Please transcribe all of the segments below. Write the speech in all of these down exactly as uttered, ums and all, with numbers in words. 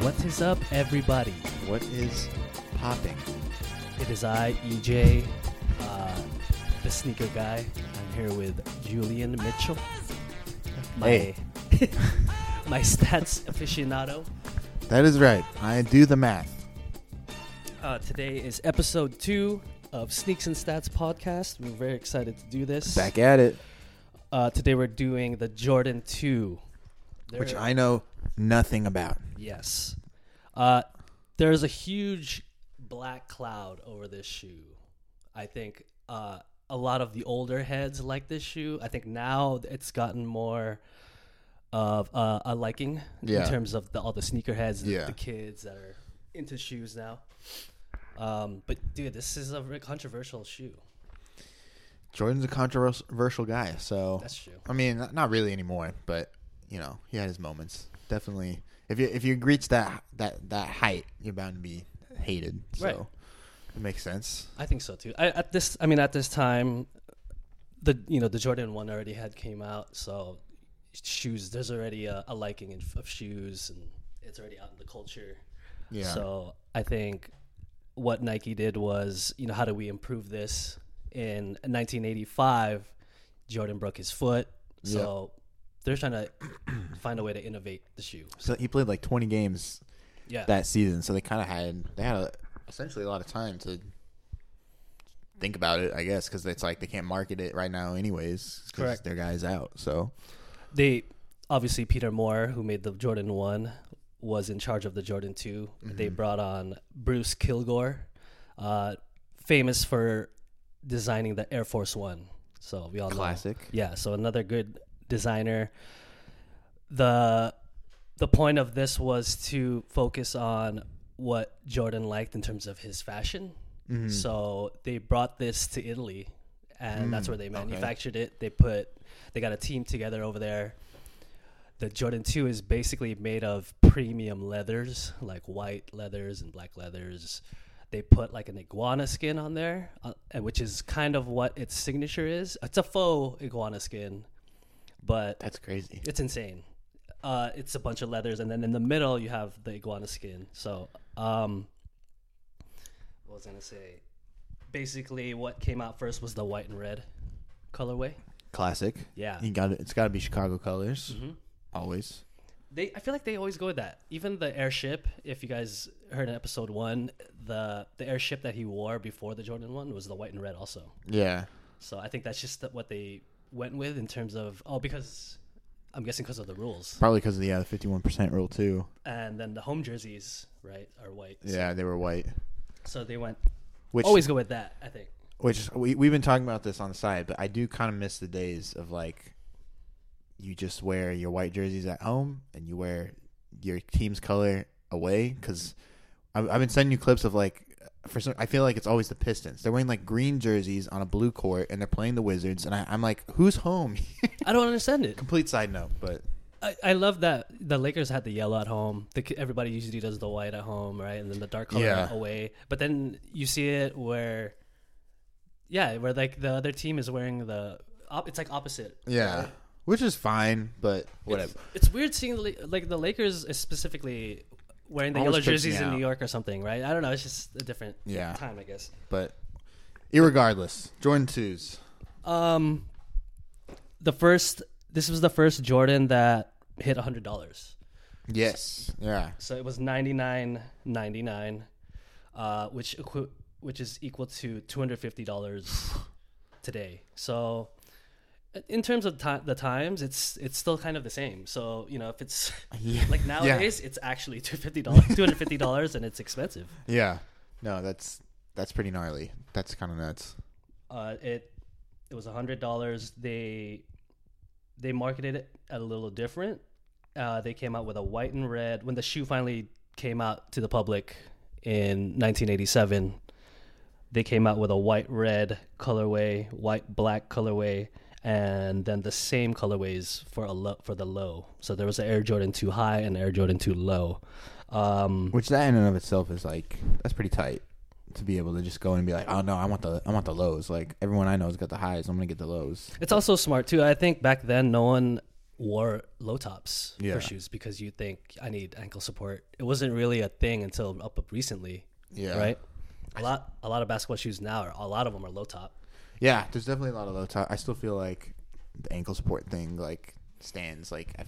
What is up, everybody? What is popping? It is I, E J, uh, the sneaker guy. I'm here with Julian Mitchell, my hey. my stats aficionado. That is right. I do the math. Uh, today is episode two of Sneaks and Stats podcast. We're very excited to do this. Back at it. Uh, today we're doing the Jordan two. There, which I know nothing about. Yes. Uh, there's a huge black cloud over this shoe. I think uh, a lot of the older heads like this shoe. I think now it's gotten more of uh, a liking yeah. in terms of the, all the sneakerheads, yeah. the, the kids that are into shoes now. Um, but, dude, this is a very controversial shoe. Jordan's a controversial guy, so. That's true. I mean, not really anymore, but, you know, he had his moments. Definitely. If you if you reach that that, that height, you're bound to be hated. So right. It makes sense. I think so, too. I, at this, I mean, at this time, the you know, the Jordan one already had came out, so shoes, there's already a, a liking in, of shoes, and it's already out in the culture. Yeah. So I think what Nike did was, you know, how do we improve this? In nineteen eighty-five, Jordan broke his foot, so yep. they're trying to find a way to innovate the shoe. So he played like twenty games yeah. that season, so they kind of had they had a, essentially a lot of time to think about it, I guess, because it's like they can't market it right now anyways because their guy's out. So they obviously Peter Moore, who made the Jordan one, was in charge of the Jordan two. Mm-hmm. They brought on Bruce Kilgore, uh, famous for designing the Air Force One. So we all classic. Know. Yeah. So another good designer. The the point of this was to focus on what Jordan liked in terms of his fashion. Mm-hmm. So they brought this to Italy, and mm, that's where they manufactured okay. it. They put they got a team together over there. The Jordan two is basically made of premium leathers, like white leathers and black leathers. They put like an iguana skin on there, uh, which is kind of what its signature is. It's a faux iguana skin, but that's crazy. It's insane. Uh, it's a bunch of leathers, and then in the middle you have the iguana skin. So, um, what was I gonna say? Basically, what came out first was the white and red colorway. Classic. Yeah, you got it. It's got to be Chicago colors. Mm-hmm. Always. They, I feel like they always go with that. Even the airship, if you guys heard in episode one, the the airship that he wore before the Jordan one was the white and red also. Yeah. So I think that's just the, what they went with in terms of, oh, because, I'm guessing because of the rules. Probably because of the, yeah, the fifty-one percent rule too. And then the home jerseys, right, are white. So. Yeah, they were white. So they went, which, always go with that, I think. Which, we, we've been talking about this on the side, but I do kind of miss the days of like, you just wear your white jerseys at home and you wear your team's color away. Because I've, I've been sending you clips of like, for some, I feel like it's always the Pistons. They're wearing like green jerseys on a blue court and they're playing the Wizards. And I, I'm like, who's home? I don't understand it. Complete side note, but I, I love that the Lakers had the yellow at home. The, everybody usually does the white at home, right? And then the dark color yeah. away. But then you see it where, yeah, where like the other team is wearing the, it's like opposite. Yeah. Right? Which is fine, but whatever. It's, it's weird seeing the, like the Lakers is specifically wearing the always yellow jerseys in New York or something, right? I don't know. It's just a different yeah. time, I guess. But irregardless, Jordan twos. Um, the first. This was the first Jordan that hit a hundred dollars. Yes. So, yeah. So it was ninety nine ninety nine, uh, which equi- which is equal to two hundred fifty dollars today. So. In terms of t- the times, it's it's still kind of the same. So, you know, if it's yeah. like nowadays, yeah. it's actually two hundred fifty dollars, two hundred fifty dollars and it's expensive. Yeah. No, that's that's pretty gnarly. That's kind of nuts. Uh, it it was one hundred dollars. They they marketed it a little different. Uh, they came out with a white and red. When the shoe finally came out to the public in nineteen eighty-seven, they came out with a white-red colorway, white-black colorway, and then the same colorways for a lo- for the low. So there was an Air Jordan two high and Air Jordan two low. Um, Which that in and of itself is like, that's pretty tight to be able to just go and be like, oh no, I want the I want the lows. Like everyone I know has got the highs. I'm going to get the lows. It's also smart too. I think back then no one wore low tops yeah. for shoes because you think I need ankle support. It wasn't really a thing until up, up recently. Yeah. Right. A lot, a lot of basketball shoes now are, a lot of them are low top. Yeah. There's definitely a lot of low top. I still feel like the ankle support thing like stands like, I've,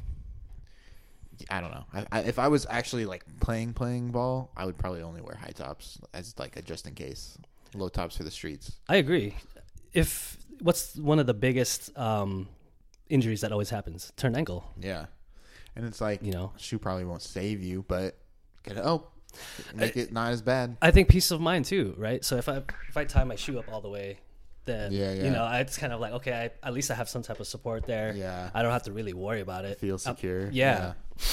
I don't know. I, I, if I was actually like playing, playing ball, I would probably only wear high tops as like a, just in case. Low tops for the streets. I agree. If what's one of the biggest, um, injuries that always happens, turned ankle. Yeah, and it's like, you know, shoe probably won't save you, but can help make I, it not as bad. I think peace of mind too, right? So if I if I tie my shoe up all the way, then yeah, yeah. you know, it's kind of like, okay, I, at least I have some type of support there. Yeah, I don't have to really worry about it. Feel secure. I, yeah. yeah.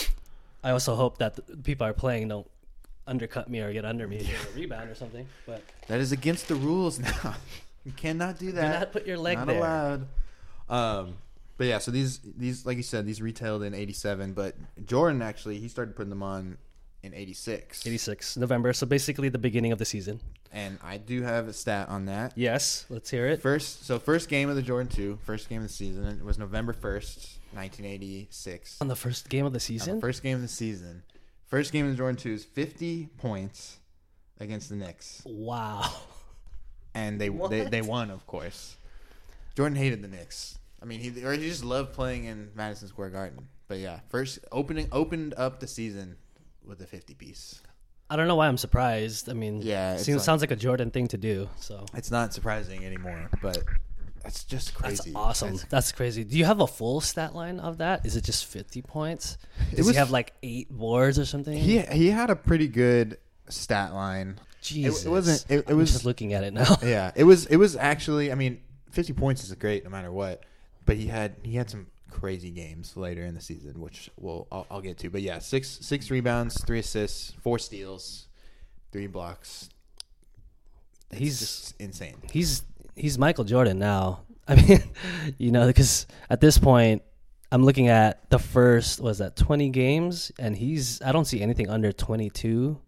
I also hope that the people are playing don't undercut me or get under me yeah. during a rebound or something. But that is against the rules now. You cannot do that. Do not put your leg not there. Not allowed. Um. But yeah, so these, these like you said, these retailed in eighty-seven, but Jordan actually, he started putting them on in eighty-six. eighty-six, November, so basically the beginning of the season. And I do have a stat on that. Yes, let's hear it. First, so first game of the Jordan two, first game of the season, it was November first, nineteen eighty-six. On the first game of the season? On the first game of the season. First game of the Jordan two is fifty points against the Knicks. Wow. And they they, they won, of course. Jordan hated the Knicks. I mean, he or he just loved playing in Madison Square Garden. But yeah, first opening opened up the season with a fifty piece. I don't know why I'm surprised. I mean, yeah, it seems, like, sounds like a Jordan thing to do. So it's not surprising anymore, but that's just crazy. That's awesome. That's, that's crazy. Do you have a full stat line of that? Is it just fifty points? Does was, he have like eight boards or something? He he had a pretty good stat line. Jesus, it, it wasn't. It, it I'm was just looking at it now. Yeah, it was. It was actually. I mean, fifty points is great no matter what. But he had he had some crazy games later in the season, which we'll I'll, I'll get to. But yeah, six six rebounds, three assists, four steals, three blocks. It's he's just insane. He's he's Michael Jordan now. I mean, you know, because at this point, I'm looking at the first was that twenty games, and he's I don't see anything under twenty-two.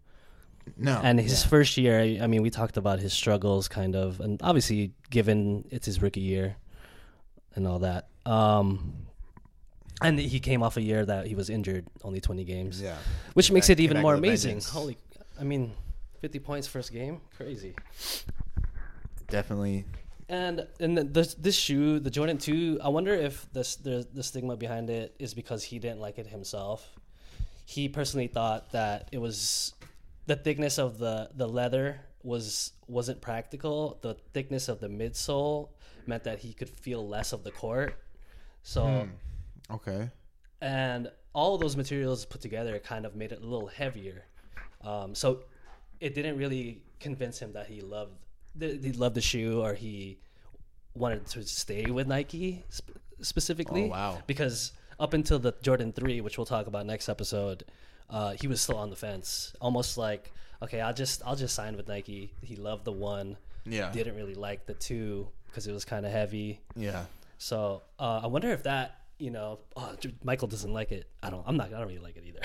No, and his yeah. first year, I mean, we talked about his struggles, kind of, and obviously, given it's his rookie year. And all that, um, and he came off a year that he was injured, only twenty games, yeah, which makes back, it even more amazing. Vengeance. Holy, I mean, fifty points first game, crazy. Definitely. And and the, this this shoe, the Jordan two, I wonder if this the the stigma behind it is because he didn't like it himself. He personally thought that it was the thickness of the the leather was wasn't practical. The thickness of the midsole meant that he could feel less of the court. So, hmm. okay. And all of those materials put together kind of made it a little heavier. Um, so it didn't really convince him that he loved that he loved the shoe or he wanted to stay with Nike sp- specifically. Oh, wow. Because up until the Jordan three, which we'll talk about next episode, uh, he was still on the fence. Almost like, okay, I'll just I'll just sign with Nike. He loved the one. Yeah. Didn't really like the two. Because it was kind of heavy. Yeah. So uh, I wonder if that, you know, oh, Michael doesn't like it. I don't. I'm not. I don't really like it either.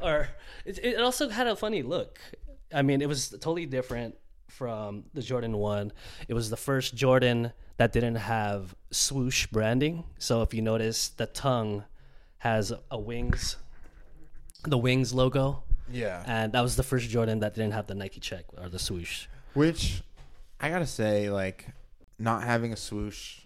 Or it, it also had a funny look. I mean, it was totally different from the Jordan one. It was the first Jordan that didn't have swoosh branding. So if you notice, the tongue has a wings, the wings logo. Yeah. And that was the first Jordan that didn't have the Nike check or the swoosh. Which I gotta say, like. Not having a swoosh,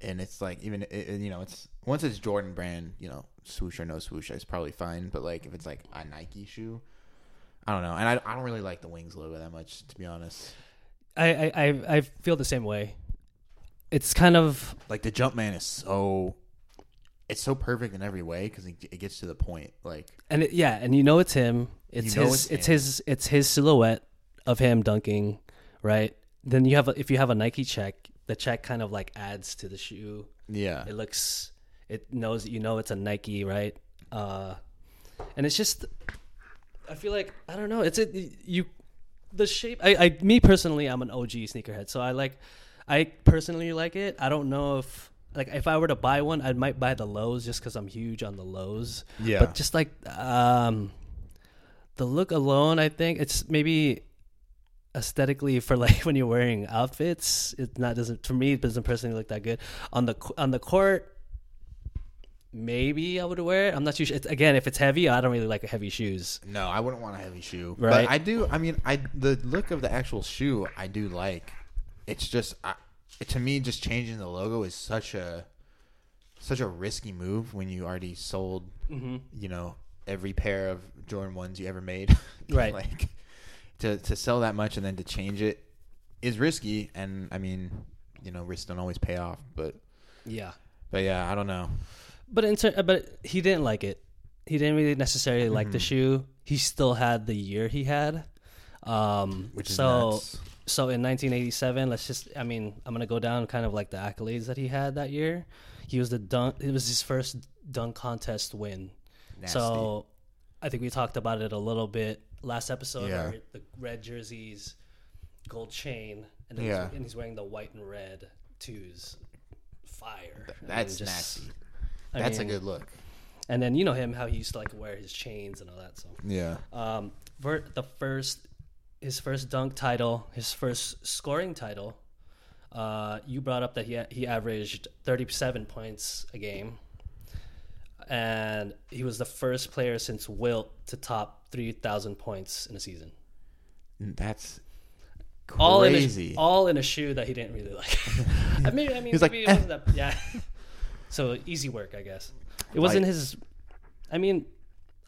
and it's like even it, you know it's once it's Jordan brand, you know, swoosh or no swoosh, it's probably fine. But like if it's like a Nike shoe, I don't know, and I, I don't really like the wings logo that much, to be honest. I, I I feel the same way. It's kind of like the Jumpman is so it's so perfect in every way because it, it gets to the point, like and it, yeah, and you know it's him. It's you know his. It's, it's his. It's his silhouette of him dunking, right? Then you have a, if you have a Nike check, the check kind of like adds to the shoe. Yeah, it looks, it knows you know it's a Nike, right? Uh, and it's just, I feel like I don't know. It's it you, the shape. I, I me personally, I'm an O G sneakerhead, so I like, I personally like it. I don't know if like if I were to buy one, I might buy the lows just because I'm huge on the lows. Yeah, but just like um, the look alone, I think it's maybe. Aesthetically, for like when you're wearing outfits, it not doesn't for me. It doesn't personally look that good on the on the court. maybe I would wear it. I'm not too sure. It's, again, if it's heavy, I don't really like heavy shoes. No, I wouldn't want a heavy shoe. Right? But I do. I mean, I the look of the actual shoe, I do like. It's just, I, to me, just changing the logo is such a such a risky move when you already sold, mm-hmm. you know, every pair of Jordan ones you ever made. Right. Like, to, to sell that much and then to change it is risky. And, I mean, you know, risks don't always pay off. But, yeah. But, yeah, I don't know. But in ter- but he didn't like it. He didn't really necessarily like mm-hmm. the shoe. He still had the year he had. Um, Which is so, nuts. So in nineteen eighty-seven, let's just, I mean, I'm going to go down kind of like the accolades that he had that year. He was the dunk. It was his first dunk contest win. Nasty. So I think we talked about it a little bit last episode. Yeah. The red jerseys, gold chain, and, then yeah. he's, and he's wearing the white and red twos. Fire. That's I mean, just, nasty. I That's mean, a good look. And then you know him, how he used to like wear his chains and all that. So yeah. Um, Vert, the first, his first dunk title, his first scoring title. Uh, you brought up that he he averaged thirty-seven points a game, and he was the first player since Wilt to top three thousand points in a season. That's crazy. All in a, all in a shoe that he didn't really like. I mean, I mean, he's like, it wasn't that, yeah. So easy work, I guess. It wasn't like, his. I mean,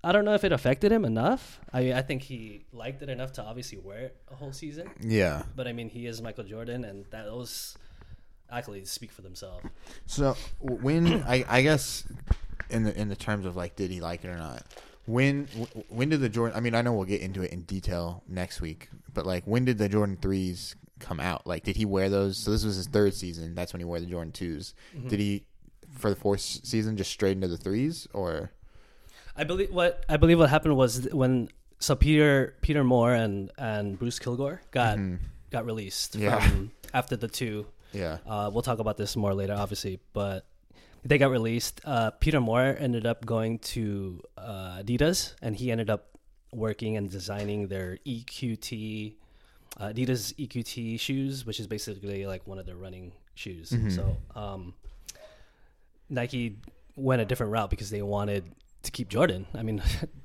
I don't know if it affected him enough. I I think he liked it enough to obviously wear it a whole season. Yeah. But I mean, he is Michael Jordan, and that, those accolades speak for themselves. So when I, I guess in the in the terms of like, did he like it or not? When when did the Jordan? I mean, I know we'll get into it in detail next week, but like, when did the Jordan threes come out? Like, did he wear those? So this was his third season. That's when he wore the Jordan twos. Mm-hmm. Did he for the fourth season just straight into the threes or? I believe what I believe what happened was when so Peter Peter Moore and, and Bruce Kilgore got mm-hmm. got released yeah. from after the two. Yeah, uh, we'll talk about this more later, obviously, but they got released. Uh, Peter Moore ended up going to uh, Adidas, and he ended up working and designing their E Q T uh, Adidas E Q T shoes, which is basically like one of their running shoes. Mm-hmm. So um, Nike went a different route because they wanted to keep Jordan. I mean,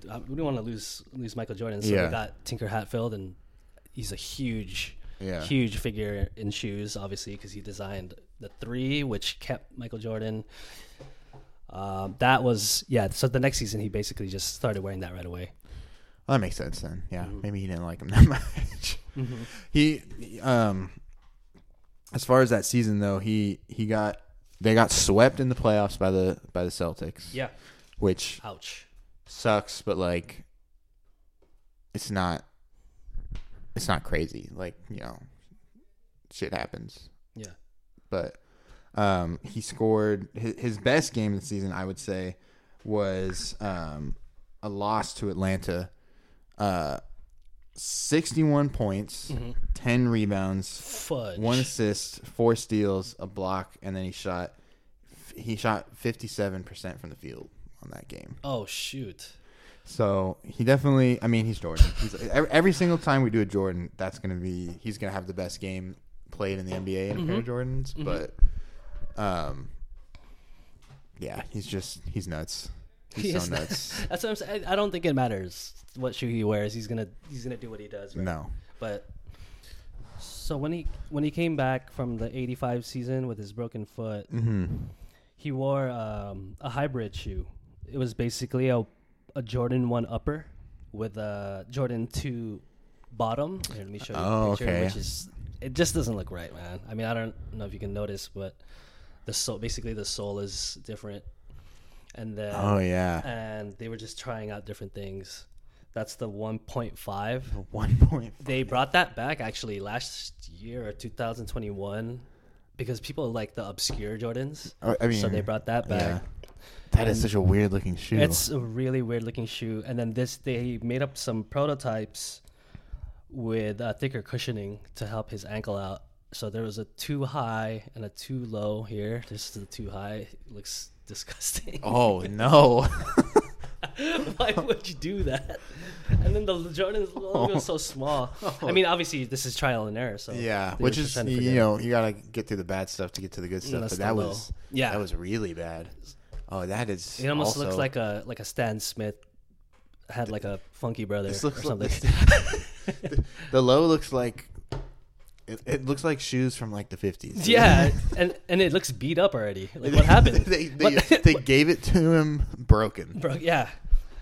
we don't want to lose lose Michael Jordan. So yeah. we got Tinker Hatfield, and he's a huge, yeah. huge figure in shoes, obviously, because he designed the three, which kept Michael Jordan. Um, that was, yeah, so the next season, he basically just started wearing that right away. Well, that makes sense then. Yeah, mm-hmm. maybe he didn't like him that much. Mm-hmm. He, um, as far as that season, though, he, he got, they got swept in the playoffs by the by the Celtics. Yeah. Which Ouch. sucks, but like, it's not, it's not crazy. Like, you know, shit happens. Yeah. But um, he scored his, his best game of the season, I would say, was um, a loss to Atlanta. Uh, sixty-one points, mm-hmm. ten rebounds, Fudge. one assist, four steals, a block, and then he shot he shot fifty-seven percent from the field on that game. Oh shoot! So he definitely. I mean, he's Jordan. He's, every single time we do a Jordan, that's gonna be. He's gonna have the best game played in the N B A in mm-hmm. a pair of Jordans. Mm-hmm. But, um, yeah, he's just he's nuts. He's he so nuts. Not, that's what I'm saying. I don't think it matters what shoe he wears. He's gonna he's gonna do what he does. Right? No. But so when he when he came back from the eighty-five season with his broken foot, mm-hmm. he wore um, a hybrid shoe. It was basically a, a Jordan one upper with a Jordan two bottom. Here, let me show you oh, the picture, okay. which is it just doesn't look right, man. I mean, I don't know if you can notice, but the sole, basically the sole is different. And then oh yeah, and they were just trying out different things. That's the one point five. one point five. They brought that back actually last year or two thousand twenty-one because people like the obscure Jordans. I mean, so they brought that back. Yeah. That and is such a weird looking shoe. It's a really weird looking shoe. And then this, they made up some prototypes with uh, thicker cushioning to help his ankle out. So there was a too high and a too low here. This is the too high. It looks disgusting. Oh, no. Why would you do that? And then the Jordan's logo is so small. I mean, obviously, this is trial and error. So yeah, which is, you know, you got to get through the bad stuff to get to the good stuff. But that was, yeah. that was really bad. Oh, that is. It almost also... looks like a like a Stan Smith had like a funky brother or something. Like... the, the low looks like it, it looks like shoes from like the fifties. Yeah, and and it looks beat up already. Like what happened? they they, what? they gave it to him broken. Bro, yeah,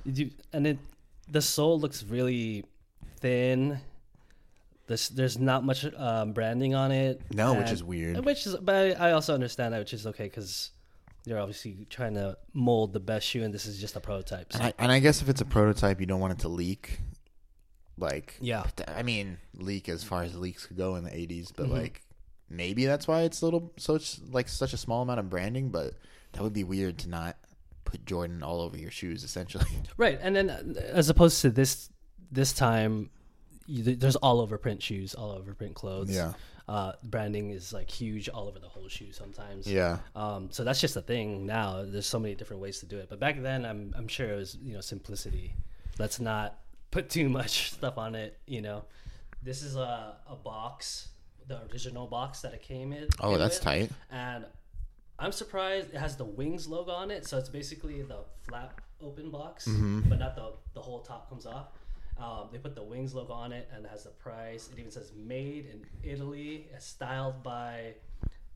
you, and it the sole looks really thin. There's, there's not much um, branding on it. No, and, which is weird. Which is, but I also understand that, which is okay because they're obviously trying to mold the best shoe, and this is just a prototype. So. And, I, and I guess if it's a prototype, you don't want it to leak. Like, yeah, I mean, leak as far as leaks could go in the eighties, but mm-hmm. like maybe that's why it's little such like such a small amount of branding. But that would be weird to not put Jordan all over your shoes, essentially. Right, and then as opposed to this this time. There's all over print shoes, all over print clothes. Yeah, uh, branding is like huge all over the whole shoe sometimes. Yeah, um, so that's just a thing now. There's so many different ways to do it, but back then, I'm I'm sure it was you know simplicity. Let's not put too much stuff on it. You know, this is a a box, the original box that it came in. Oh, that's with. Tight. And I'm surprised it has the Wings logo on it, so it's basically the flap open box, mm-hmm. but not the the whole top comes off. Um, they put the Wings logo on it and it has the price. It even says made in Italy, styled by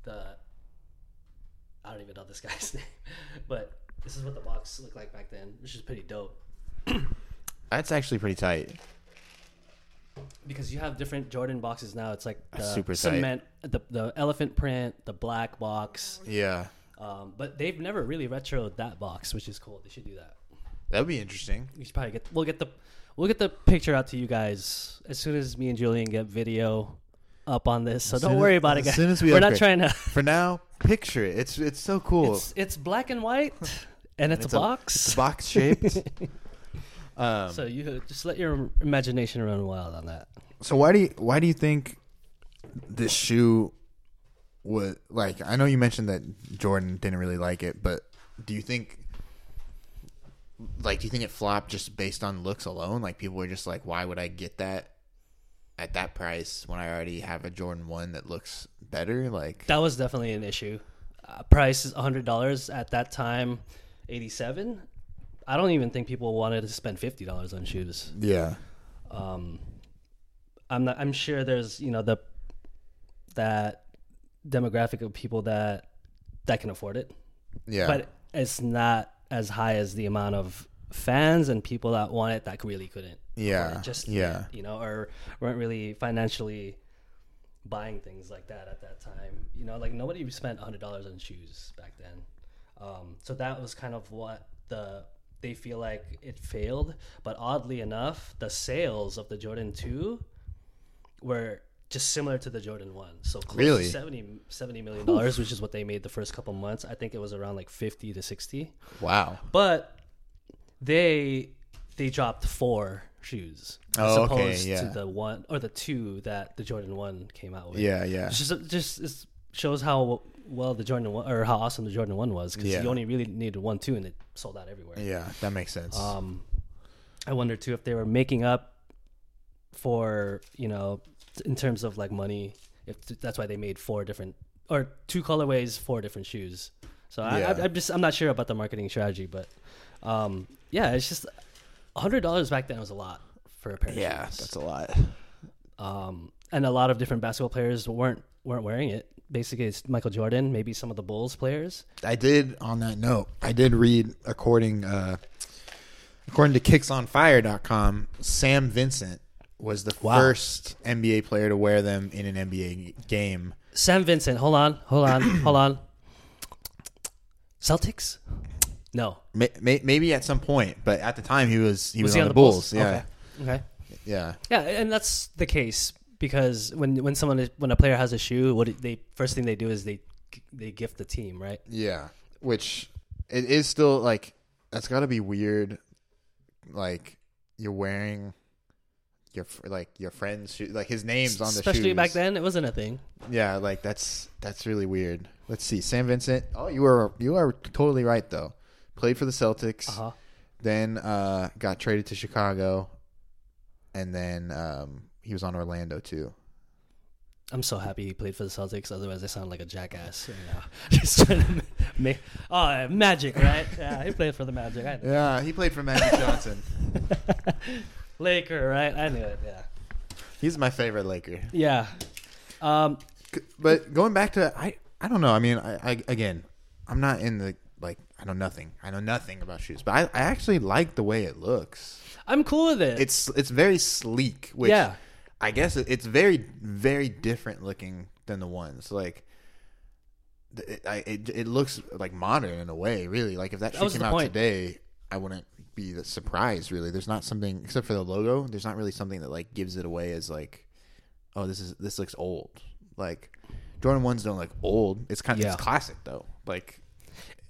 the, I don't even know this guy's name, but this is what the box looked like back then, which is pretty dope. That's actually pretty tight. Because you have different Jordan boxes now. It's like the super cement, the, the elephant print, the black box. Yeah. Um, but they've never really retroed that box, which is cool. They should do that. That would be interesting. You should probably get, we'll get the... We'll get the picture out to you guys as soon as me and Julian get video up on this. So don't worry about it, guys. As soon as we We're not trying to... For now, picture it. It's it's so cool. It's, it's black and white, and it's, and it's a box. A, it's box-shaped. um, so you just let your imagination run wild on that. So why do you, why do you think this shoe was... Like, I know you mentioned that Jordan didn't really like it, but do you think... Like, do you think it flopped just based on looks alone? Like, people were just like, why would I get that at that price when I already have a Jordan one that looks better? Like, that was definitely an issue. Uh, price is one hundred dollars at that time, eighty-seven dollars. I don't even think people wanted to spend fifty dollars on shoes. Yeah. Um, I'm not, I'm sure there's, you know, the that demographic of people that that can afford it. Yeah. But it's not as high as the amount of fans and people that want it that really couldn't. Yeah. Just, yeah. You know, or weren't really financially buying things like that at that time. You know, like nobody spent one hundred dollars on shoes back then. Um, so that was kind of what the they feel like it failed. But oddly enough, the sales of the Jordan two were just similar to the Jordan one. So close really? to seventy, seventy million dollars, oof, which is what they made the first couple months. I think it was around like fifty to sixty. Wow. But they they dropped four shoes as oh, opposed okay, yeah. to the one or the two that the Jordan one came out with. Yeah, yeah. It's just just it shows how well the Jordan one or how awesome the Jordan one was, cuz yeah. you only really needed one, two, and it sold out everywhere. Yeah, that makes sense. Um I wonder too if they were making up for, you know, in terms of like money, if that's why they made four different or two colorways, four different shoes. So yeah. I, I'm just I'm not sure about the marketing strategy, but um, yeah, it's just one hundred dollars back then was a lot for a pair of yeah, shoes. Yeah, that's a lot. Um, and a lot of different basketball players weren't weren't wearing it. Basically, it's Michael Jordan, maybe some of the Bulls players. I did on that note. I did read according uh, according to kicks on fire dot com, Sam Vincent was the wow. first N B A player to wear them in an N B A game. Sam Vincent, hold on, hold on, hold on. Celtics? No. May, may, maybe at some point, but at the time he was he was, was he on, on the, the Bulls. Bulls. Yeah. Okay. okay. Yeah. Yeah, and that's the case because when when someone is, when a player has a shoe, what they first thing they do is they they gift the team, right? Yeah. Which it is still like that's got to be weird. Like you're wearing your like your friend's shoe, like his name's on the shoes. Especially back then, it wasn't a thing. Yeah, like that's that's really weird. Let's see, Sam Vincent. Oh, you were you are totally right though. Played for the Celtics, uh-huh. then uh, got traded to Chicago, and then um, he was on Orlando too. I'm so happy he played for the Celtics. Otherwise, I sound like a jackass. You know? Just trying to make oh Magic, right? Yeah, he played for the Magic. I know. Yeah, he played for Magic Johnson, Laker, right? I knew it. Yeah, he's my favorite Laker. Yeah, um, but going back to I, I don't know. I mean, I, I again, I'm not in the like I know nothing. I know nothing about shoes, but I, I actually like the way it looks. I'm cool with it. It's it's very sleek. Which yeah. I guess it's very, very different looking than the ones. Like, it, it, it looks like modern in a way, really. Like, if that, that shoe came out point. today, I wouldn't be surprised, really. There's not something, except for the logo, there's not really something that, like, gives it away as, like, oh, this is this looks old. Like, Jordan ones don't look old. It's kind of yeah. it's classic, though. Like,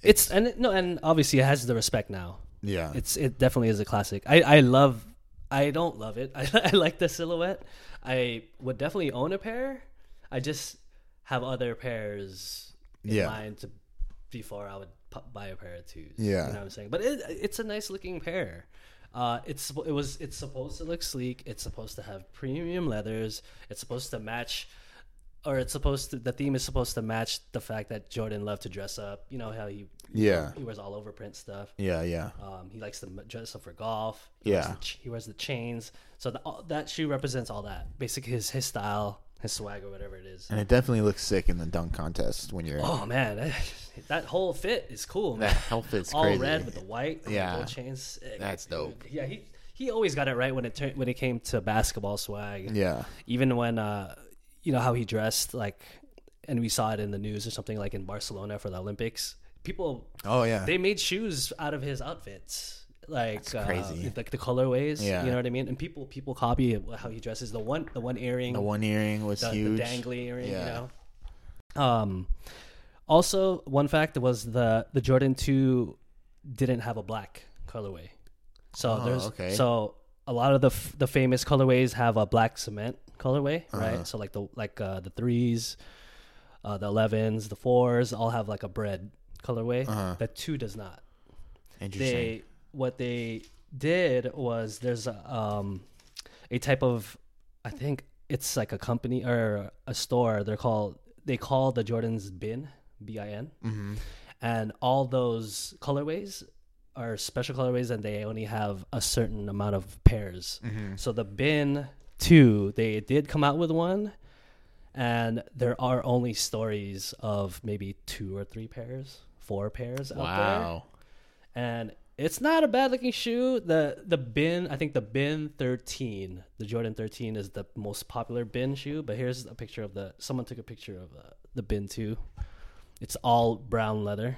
it's, it's and no, and obviously it has the respect now. Yeah. It's, it definitely is a classic. I, I love I don't love it. I, I like the silhouette. I would definitely own a pair. I just have other pairs in yeah. mind to, before I would buy a pair of twos. Yeah. You know what I'm saying? But it, it's a nice looking pair. Uh, it's it was it's supposed to look sleek. It's supposed to have premium leathers. It's supposed to match, or it's supposed to. The theme is supposed to match the fact that Jordan loved to dress up. You know how he yeah he wears all over print stuff. Yeah, yeah. Um, he likes to dress up for golf. He yeah, wears the, he wears the chains. So the, all, that shoe represents all that. Basically, his his style, his swag, or whatever it is. And it definitely looks sick in the dunk contest when you're. Oh in. man, that, that whole fit is cool. Man. That whole fit's all crazy. Red with the white. Yeah, the gold chains. Sick. That's dope. Yeah, he he always got it right when it ter- when it came to basketball swag. Yeah, even when. Uh, You know how he dressed, like, and we saw it in the news or something, like in Barcelona for the Olympics. People, oh yeah, they made shoes out of his outfits, like uh, crazy, like the colorways. Yeah. You know what I mean? And people, people copy how he dresses. The one, the one earring, the one earring was the, huge, the dangly earring. Yeah. You know. Um. Also, one fact was the the Jordan two didn't have a black colorway, so oh, there's okay. so a lot of the f- the famous colorways have a black cement colorway, right? Uh-huh. So like the like uh, the threes, uh, the elevens, the fours all have like a bread colorway. Uh-huh. The two does not. Interesting. They what they did was there's a, um, a type of I think it's like a company or a store. They're called they call the Jordans BIN, B I N, mm-hmm. and all those colorways are special colorways, and they only have a certain amount of pairs. Mm-hmm. So the BIN Two, they did come out with one, and there are only stories of maybe two or three pairs, four pairs wow. out there. And it's not a bad looking shoe. The the bin, I think the bin thirteen, the Jordan thirteen is the most popular bin shoe. But here's a picture of the, someone took a picture of uh, the bin two. It's all brown leather.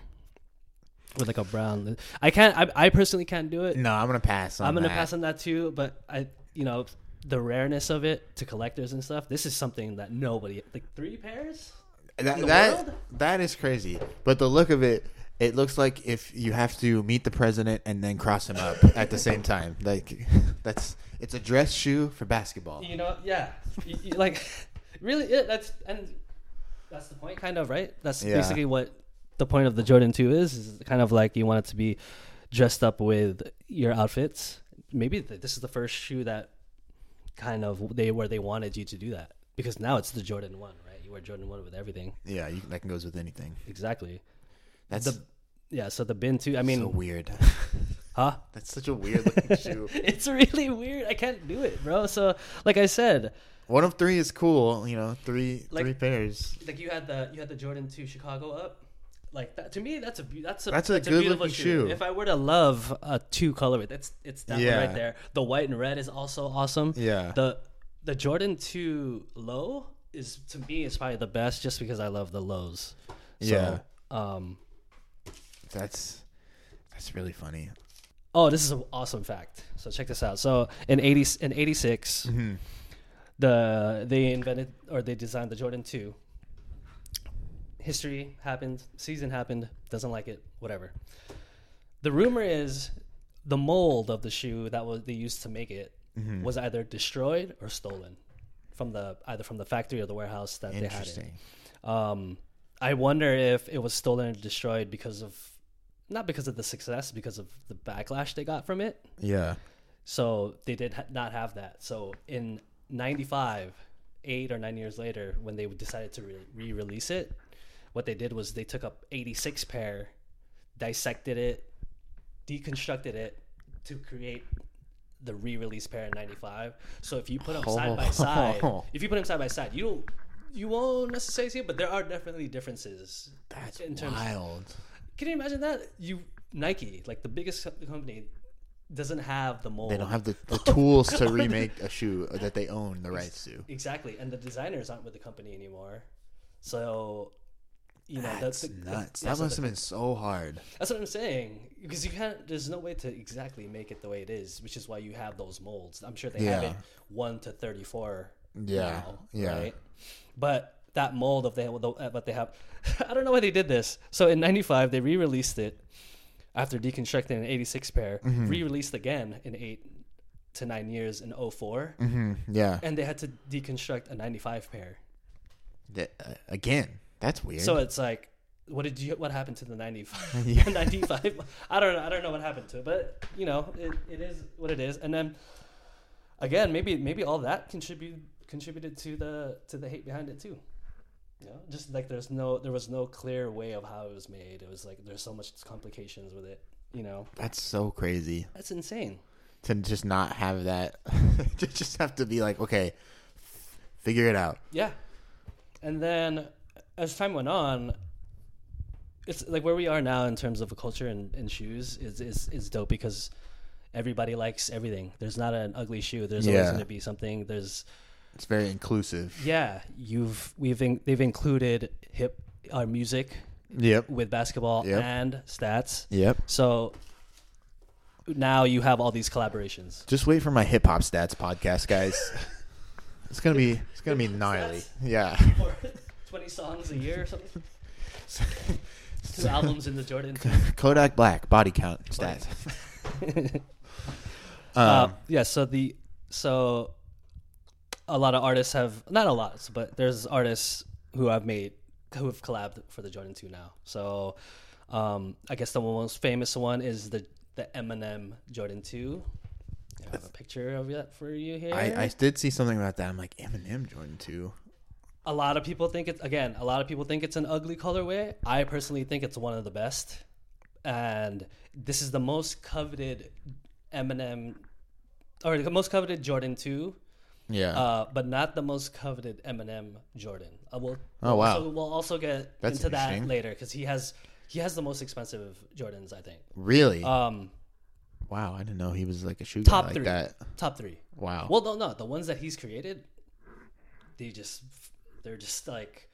With like a brown, le- I can't, I, I personally can't do it. No, I'm going to pass on that. I'm going to pass on that too, but I, you know, the rareness of it to collectors and stuff. This is something that nobody like three pairs. That that, that is crazy. But the look of it, it looks like if you have to meet the president and then cross him up at the same time. Like that's it's a dress shoe for basketball. You know, yeah. You, you, like really, it, that's and that's the point, kind of right. That's yeah. basically what the point of the Jordan two is. Is kind of like you want it to be dressed up with your outfits. Maybe th- this is the first shoe that. Kind of they where they wanted you to do that because now it's the Jordan one, right? You wear Jordan one with everything. Yeah, you, that can goes with anything. Exactly. That's the yeah. So the bin two. I mean, so weird. Huh? That's such a weird looking shoe. It's really weird. I can't do it, bro. So like I said, one of three is cool. You know, three like, three pairs. Like you had the you had the Jordan two Chicago up. Like that, to me, that's a that's a that's, that's a, a beautiful shoe. shoe. If I were to love a two colorway, that's it's that yeah. one right there. The white and red is also awesome. Yeah. The the Jordan two low is to me is probably the best just because I love the lows. So, yeah. Um, that's that's really funny. Oh, this is an awesome fact. So check this out. So in eighty in eighty six, mm-hmm. the they invented or they designed the Jordan two. History happened, season happened, doesn't like it, whatever. The rumor is the mold of the shoe that was they used to make it mm-hmm. was either destroyed or stolen from the either from the factory or the warehouse that they had it. Um, I wonder if it was stolen or destroyed because of not because of the success, because of the backlash they got from it. Yeah. So they did ha- not have that. So in ninety-five eight or nine years later, when they decided to re- re-release it, what they did was they took up eighty-six pair, dissected it, deconstructed it to create the re-release pair in ninety-five. So if you put them oh. side by side, if you put them side by side, you don't, you won't necessarily see it, but there are definitely differences. That's in terms wild. Of, can you imagine that? You Nike, like the biggest company, doesn't have the mold. They don't have the, the tools to remake a shoe that they own the rights to. Exactly, and the designers aren't with the company anymore. So, you know, that's, that's the, nuts. The, that must have been so hard. That's what I'm saying, because you can't. There's no way to exactly make it the way it is, which is why you have those molds. I'm sure they yeah. have it one to thirty-four. Yeah, now, yeah. Right? But that mold of they what they have, I don't know why they did this. So in ninety-five, they re-released it. After deconstructing an eighty-six pair, mm-hmm. re-released again in eight to nine years in oh four. Mm-hmm. Yeah. And they had to deconstruct a ninety-five pair. The, uh, again, that's weird. So it's like, what did you? What happened to the ninety-five? Yeah. ninety-five? I don't know. I don't know what happened to it, but you know, it, it is what it is. And then again, maybe maybe all that contributed contributed to the to the hate behind it too. You know, just like there's no, there was no clear way of how it was made. It was like there's so much complications with it. You know, that's so crazy. That's insane. To just not have that, to just have to be like, okay, figure it out. Yeah, and then as time went on, it's like where we are now in terms of a culture and, and shoes is is is dope because everybody likes everything. There's not an ugly shoe. There's yeah. always going to be something. There's It's very inclusive. Yeah, you've we've in, they've included hip our uh, music. Yep. With basketball yep. and stats. Yep. So now you have all these collaborations. Just wait for my hip hop stats podcast, guys. It's gonna be it's gonna be gnarly. Stats? Yeah. Or Twenty songs a year or something. Two albums in the Jordan. Kodak Black body count stats. um, uh, yeah. So the so. A lot of artists have, not a lot, but there's artists who have made, who have collabed for the Jordan two now. So um, I guess the most famous one is the, the Eminem Jordan two. I have a picture of that for you here. I, I did see something about that. I'm like, Eminem Jordan two. A lot of people think it's, again, a lot of people think it's an ugly colorway. I personally think it's one of the best. And this is the most coveted Eminem, or the most coveted Jordan two. Yeah, uh, but not the most coveted Eminem Jordan. Uh, we'll, oh wow! So we'll also get That's into that later because he has he has the most expensive Jordans, I think. Really? Um, wow! I didn't know he was like a shoe guy like three. that. Top three. Wow. Well, no, no, the ones that he's created, they just they're just like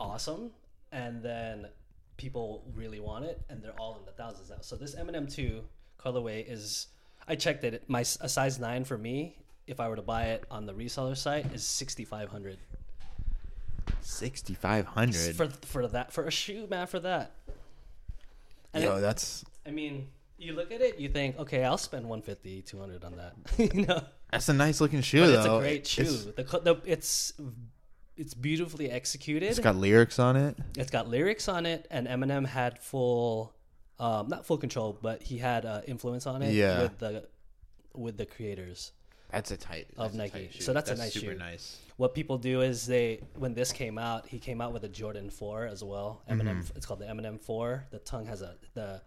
awesome, and then people really want it, and they're all in the thousands now. So this Eminem two colorway is, I checked it, my a size nine for me. If I were to buy it on the reseller site, is sixty five hundred. Sixty five hundred for for that for a shoe, man. For that, and yo, it, that's. I mean, you look at it, you think, okay, I'll spend one fifty, two hundred on that. You know, that's a nice looking shoe, but though. It's a great shoe. It's, the, the it's it's beautifully executed. It's got lyrics on it. It's got lyrics on it, and Eminem had full, um, not full control, but he had uh, influence on it. Yeah. with the with the creators. That's a tight of that's Nike, tight so that's, that's a nice super shoe. Nice. What people do is they, when this came out, he came out with a Jordan four as well. Eminem, mm-hmm. It's called the Eminem four. The tongue has a the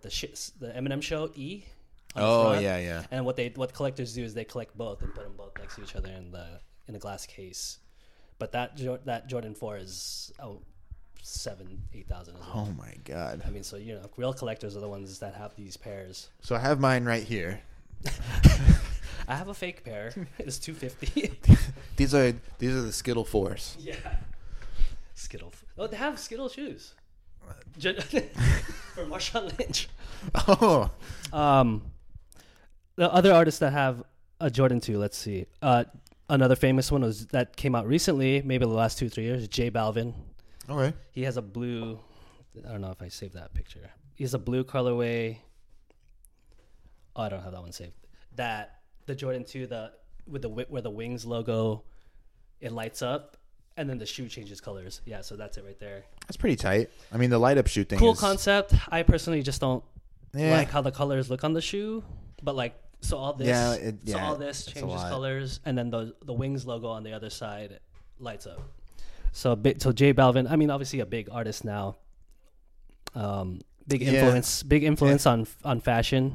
the shit the Eminem show E. Oh front. yeah, yeah. And what they what collectors do is they collect both and put them both next to each other in the in a glass case. But that that Jordan four is oh seven eight thousand. Oh my god! I mean, so you know, real collectors are the ones that have these pairs. So I have mine right here. I have a fake pair. It's two fifty. These are these are the Skittle fours. Yeah, Skittle. Oh, they have Skittle shoes. For Marshawn Lynch. Oh. Um, the other artists that have a Jordan two. Let's see. Uh, another famous one was that came out recently, maybe the last two three years. J Balvin. All right. He has a blue. I don't know if I saved that picture. He has a blue colorway. Oh, I don't have that one saved. That. The Jordan two, the with the where the wings logo, it lights up, and then the shoe changes colors. Yeah, so that's it right there. That's pretty tight. I mean, the light up shoe thing. Cool is... concept. I personally just don't yeah. like how the colors look on the shoe, but like So all this, yeah, it, yeah, so all this changes colors, and then the the Wings logo on the other side lights up. So so J Balvin, I mean, obviously a big artist now, um, big influence, yeah. big influence yeah. on on fashion.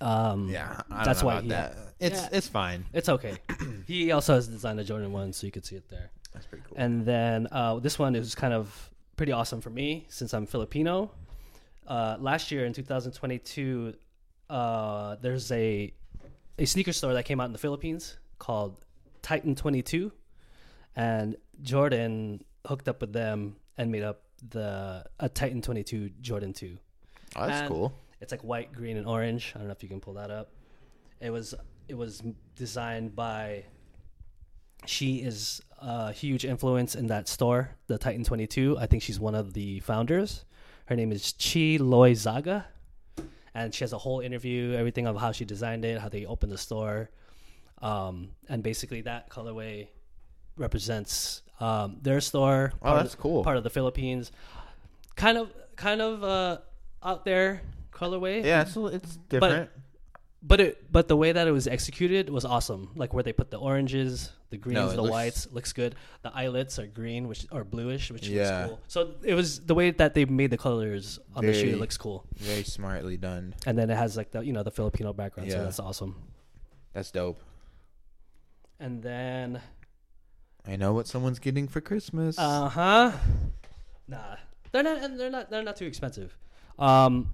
Um, yeah, I don't that's know why about he, that. It's yeah. it's fine. It's okay. He also has designed a Jordan one, so you could see it there. That's pretty cool. And then uh, this one is kind of pretty awesome for me since I'm Filipino. Uh, last year in two thousand twenty-two, uh, there's a a sneaker store that came out in the Philippines called Titan twenty-two, and Jordan hooked up with them and made up the a Titan twenty-two Jordan two. Oh, that's and cool. It's like white, green, and orange. I don't know if you can pull that up. It was it was designed by. She is a huge influence in that store, the Titan twenty-two. I think she's one of the founders. Her name is Chi Loizaga, and she has a whole interview, everything of how she designed it, how they opened the store, um, and basically that colorway represents um, their store. Oh, that's of, cool. Part of the Philippines, kind of, kind of uh, out there colorway. Yeah, it's, it's different. But, But it, but the way that it was executed was awesome. Like where they put the oranges, the greens, no, the looks, whites, looks good. The eyelets are green, which or bluish, which yeah. looks cool. So it was the way that they made the colors on very, the shoe. It looks cool. Very smartly done. And then it has like the you know the Filipino background, yeah. so that's awesome. That's dope. And then, I know what someone's getting for Christmas. Uh huh. Nah, they're not. They're not. They're not too expensive. Um.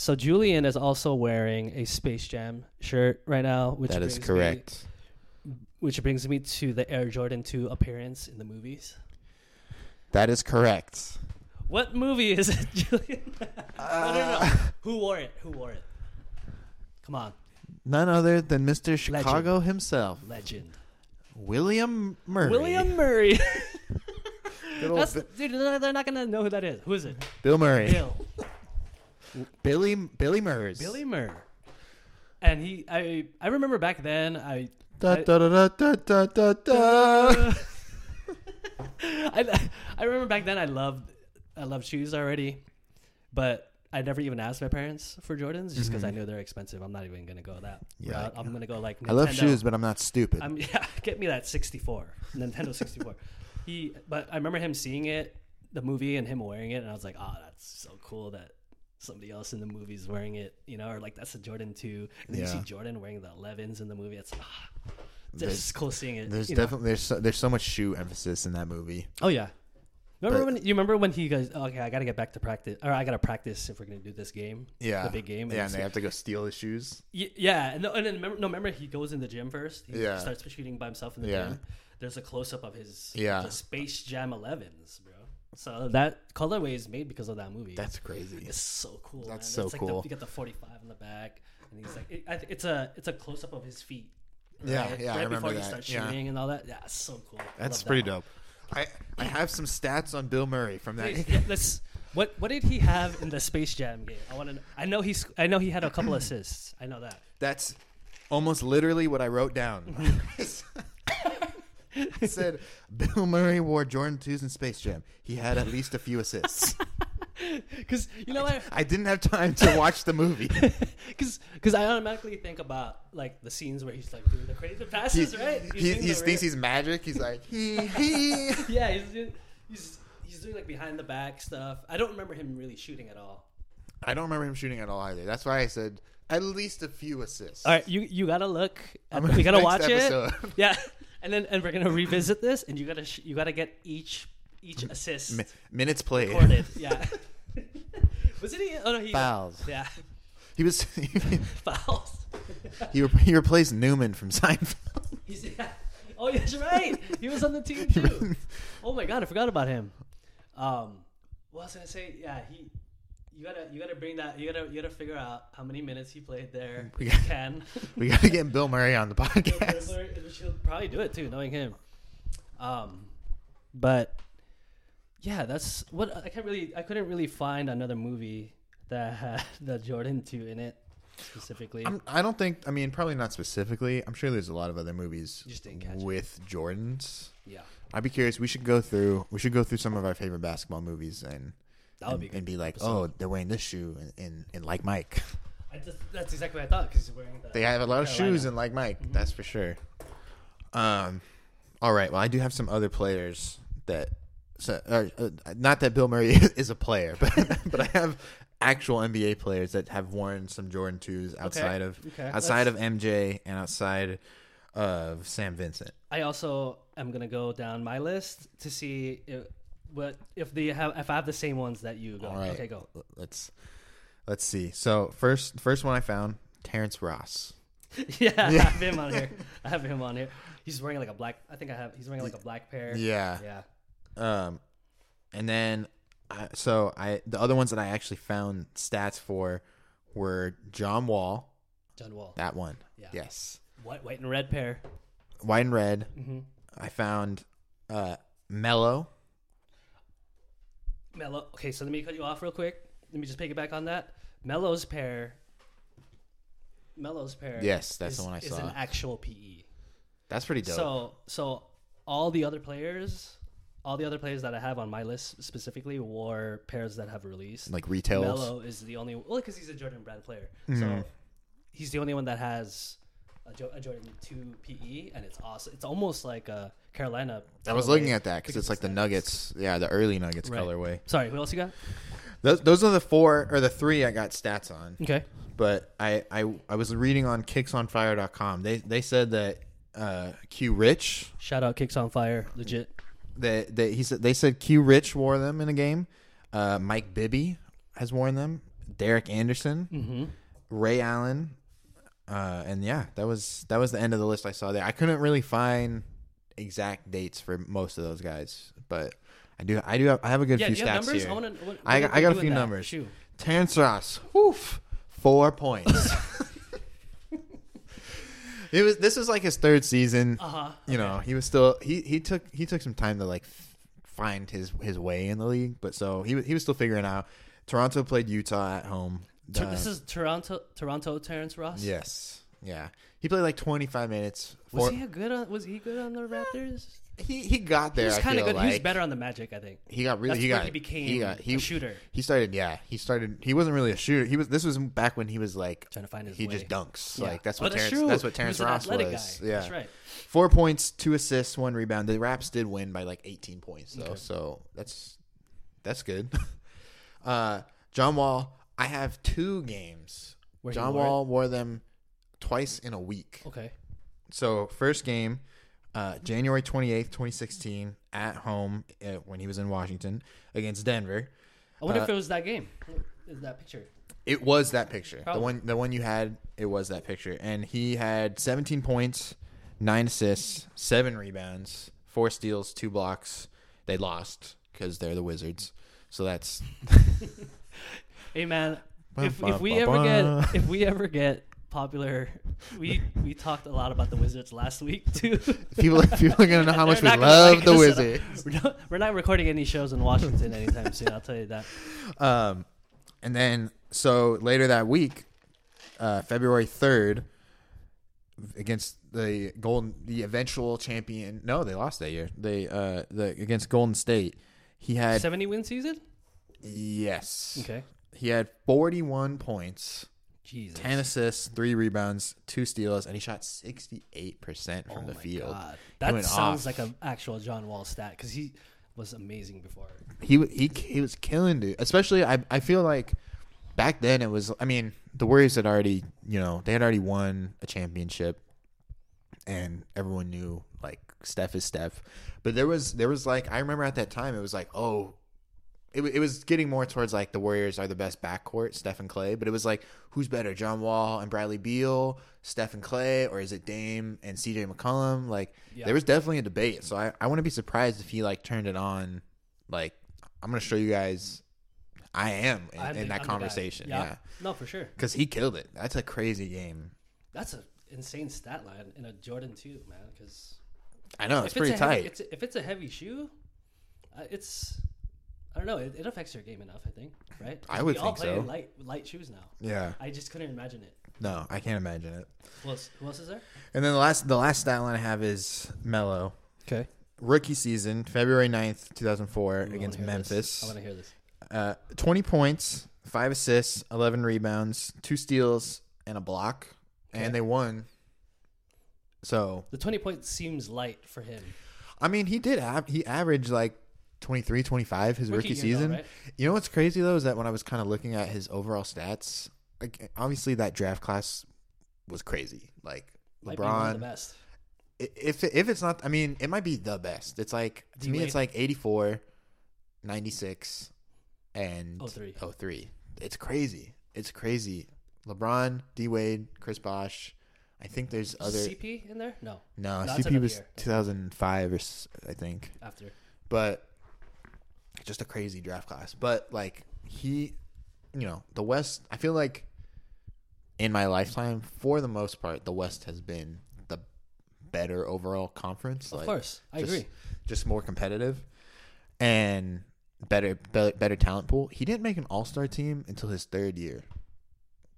So Julian is also wearing a Space Jam shirt right now, which that is correct. Me, which brings me to the Air Jordan two appearance in the movies. That is correct. What movie is it, Julian? Uh, no, no, no. Who wore it? Who wore it? Come on. None other than Mister Chicago Legend. himself. Legend. William Murray. William Murray. That's, dude, they're not gonna know who that is. Who is it? Bill Murray. Bill. Billy Billy Murr's. Billy Murr. And he I I remember back then I da, I, da, da, da, da, da, da. I I remember back then I loved I loved shoes already, but I never even asked my parents for Jordans just because mm-hmm. I knew they're expensive. I'm not even gonna go that yeah, route. I'm gonna go like Nintendo. I love shoes, but I'm not stupid. I'm, yeah, get me that sixty-four Nintendo sixty-four. He but I remember him seeing it, the movie, and him wearing it, and I was like, oh, that's so cool that somebody else in the movie's wearing it, you know, or like that's a Jordan two. And then yeah. you see Jordan wearing the elevens in the movie. It's ah, just cool seeing it. There's definitely know. there's so, there's so much shoe emphasis in that movie. Oh yeah, remember but, when you remember when he goes, oh, okay, I gotta get back to practice, or I gotta practice if we're gonna do this game. Yeah, the big game. And yeah, and they have to go steal his shoes. Yeah, and, no, and then remember, no, remember he goes in the gym first. He yeah. starts shooting by himself in the yeah. gym. There's a close up of his yeah. Space Jam elevens, bro. So that colorway is made because of that movie. That's crazy. It's so cool. That's so it's like cool. The, you got the forty-five on the back, and he's like, it, it's a it's a close up of his feet. Right? Yeah, yeah, right I remember before that. He starts shooting yeah. and all that. Yeah, it's so cool. That's pretty that dope. I, I have some stats on Bill Murray from that. Wait, yeah, let's. What what did he have in the Space Jam game? I want to. I know he's. I know he had a couple assists. I know that. That's almost literally what I wrote down. It said, Bill Murray wore Jordan twos in Space Jam. He had at least a few assists. Because, you know what? I, I didn't have time to watch the movie. Because I automatically think about, like, the scenes where he's, like, doing the crazy passes, he's, right? He, he thinks he's magic. He's like, he, he. Yeah, he's doing, he's, he's doing, like, behind-the-back stuff. I don't remember him really shooting at all. I don't remember him shooting at all either. That's why I said at least a few assists. All right, you, you got to look. At, you got to watch episode. It. Yeah. And then and we're gonna revisit this, and you gotta sh- you gotta get each each assist M- minutes played. Recorded. Yeah. Was it? He, oh no, he fouls. Yeah. He was fouls. he re- he replaced Newman from Seinfeld. He's, yeah. Oh, that's right. He was on the team too. Oh my god, I forgot about him. Um, what was I gonna say? Yeah, he. You gotta, you gotta bring that. You gotta, you gotta figure out how many minutes he played there. We gotta, Ken. We gotta get Bill Murray on the podcast. Bill Murray, she'll probably do it too, knowing him. Um, but yeah, that's what I can't really. I couldn't really find another movie that had the Jordan two in it specifically. I'm, I don't think. I mean, probably not specifically. I'm sure there's a lot of other movies with it. Jordans. Yeah, I'd be curious. We should go through. We should go through some of our favorite basketball movies and. And, be, and be like, episode. Oh, they're wearing this shoe in, in, in Like Mike. I just, that's exactly what I thought, because he's wearing the, they have a lot of Carolina shoes in Like Mike, mm-hmm. that's for sure. Um, all right, well, I do have some other players that so, uh, uh, not that Bill Murray is a player, but but I have actual N B A players that have worn some Jordan twos outside okay. of okay. outside Let's... of M J and outside of Sam Vincent. I also am gonna go down my list to see if, what if they have if I have the same ones that you go. All right. Okay, go. Let's let's see. So first first one I found, Terrence Ross. yeah, I have him on here. I have him on here. He's wearing like a black. I think I have. He's wearing like a black pair. Yeah. Yeah. Um, and then, I, so I the other ones that I actually found stats for were John Wall. John Wall. That one. Yeah. Yes. White, white and red pair. White and red. Mm-hmm. I found, uh, Melo. Melo. Okay, so let me cut you off real quick. Let me just piggyback on that. Melo's pair. Melo's pair. Yes, that's is, the one I saw. Is an actual P E. That's pretty dope. So, so all the other players. All the other players that I have on my list specifically wore pairs that have released. Like retails. Melo is the only one. Well, because he's a Jordan brand player. Mm. So he's the only one that has a, jo- a Jordan two P E, and it's awesome. It's almost like a Carolina. I was looking at that because it's like the Nuggets. Yeah, the early Nuggets right. colorway. Sorry, what else you got? Those, those are the four or the three I got stats on. Okay. But I, I, I was reading on kicks on fire dot com. They, they said that uh, Q Rich. Shout out Kicks on Fire. Legit. They, they, he said, they said Q Rich wore them in a game. Uh, Mike Bibby has worn them. Derek Anderson, mm-hmm. Ray Allen, uh, and yeah, that was that was the end of the list I saw there. I couldn't really find exact dates for most of those guys, but I do I do have, I have a good yeah, few do you stats have numbers? here. I, wanna, what, I, I got a few that? numbers. Shoot. Terrence Ross, woof, four points. It was. This was like his third season. Uh-huh. You know, okay. he was still he, he took he took some time to like find his, his way in the league, but so he he was still figuring out. Toronto played Utah at home. Uh, this is Toronto. Toronto Terrence Ross. Yes. Yeah. He played like twenty-five minutes. Four. Was he a good? On, was he good on the Raptors? He he got there. He was kind of good. Like. He was better on the Magic, I think. He got really. That's he got. He became he got, he, a shooter. He started. Yeah, he started. He wasn't really a shooter. He was. This was back when he was like trying to find his. He way. just dunks. Yeah. Like that's what oh, that's Terrence. True. That's what Terrence he was Ross was. Guy. Yeah, that's right. Four points, two assists, one rebound. The Raps did win by like eighteen points though, okay. so that's that's good. uh, John Wall. I have two games. Where John wore Wall it? wore them twice in a week. Okay. So first game. Uh, January twenty-eighth, twenty sixteen, at home uh, when he was in Washington against Denver. I wonder uh, if it was that game. Is that picture? It was that picture. Probably. The one the one you had, it was that picture. And he had seventeen points, nine assists, seven rebounds, four steals, two blocks. They lost because they're the Wizards. So that's Hey man, if if we ever get if we ever get popular. We we talked a lot about the Wizards last week too. people people are gonna know how much we love the Wizards. We're not, we're not recording any shows in Washington anytime soon. I'll tell you that. Um, and then so later that week, uh, February third, against the Golden, the eventual champion. No, they lost that year. They uh the against Golden State. He had seventy win season. Yes. Okay. He had forty-one points. Jesus. ten assists, three rebounds, two steals, and he shot sixty-eight percent from oh the field. God. That sounds off. like an actual John Wall stat because he was amazing before. He he he was killing, dude. Especially, I I feel like back then it was. I mean, the Warriors had already, you know, they had already won a championship, and everyone knew like Steph is Steph. But there was there was like I remember at that time it was like oh. It it was getting more towards like the Warriors are the best backcourt, Steph and Clay, but it was like who's better, John Wall and Bradley Beal, Steph and Clay, or is it Dame and C J McCollum? Like yeah. there was definitely a debate, so I, I wouldn't be surprised if he like turned it on. Like I'm gonna show you guys, I am in, I'm in that I'm conversation. Yeah. yeah, no, for sure, because he killed it. That's a crazy game. That's an insane stat line in a Jordan two, man. Because I know it's pretty it's tight. Heavy, it's, if it's a heavy shoe, uh, it's. I don't know. It, it affects your game enough, I think, right? I would think so. We all play in light, light shoes now. Yeah. I just couldn't imagine it. No, I can't imagine it. Who else, who else is there? And then the last the last stat line I have is Melo. Okay. Rookie season, February ninth, two thousand four, against Memphis. This. I want to hear this. Uh, twenty points, Five assists, eleven rebounds, two steals, and a block. Okay. And they won. So the twenty points seems light for him. I mean, he did. Ab- he averaged like twenty-three, twenty-five his rookie, rookie season. Though, right? You know what's crazy, though, is that when I was kind of looking at his overall stats, like obviously that draft class was crazy. Like might LeBron. Be one of the best. If, if it's not, I mean, it might be the best. It's like, to D-Wade. Me, it's like eighty-four, ninety-six, and oh three. It's crazy. It's crazy. LeBron, D-Wade, Chris Bosh. I think there's other. Is C P in there? No. No, no C P was two thousand five, or I think. After. But just a crazy draft class. But, like, he, you know, the West, I feel like in my lifetime, for the most part, the West has been the better overall conference. Of like, course. I just, agree. Just more competitive and better, better, better talent pool. He didn't make an all-star team until his third year.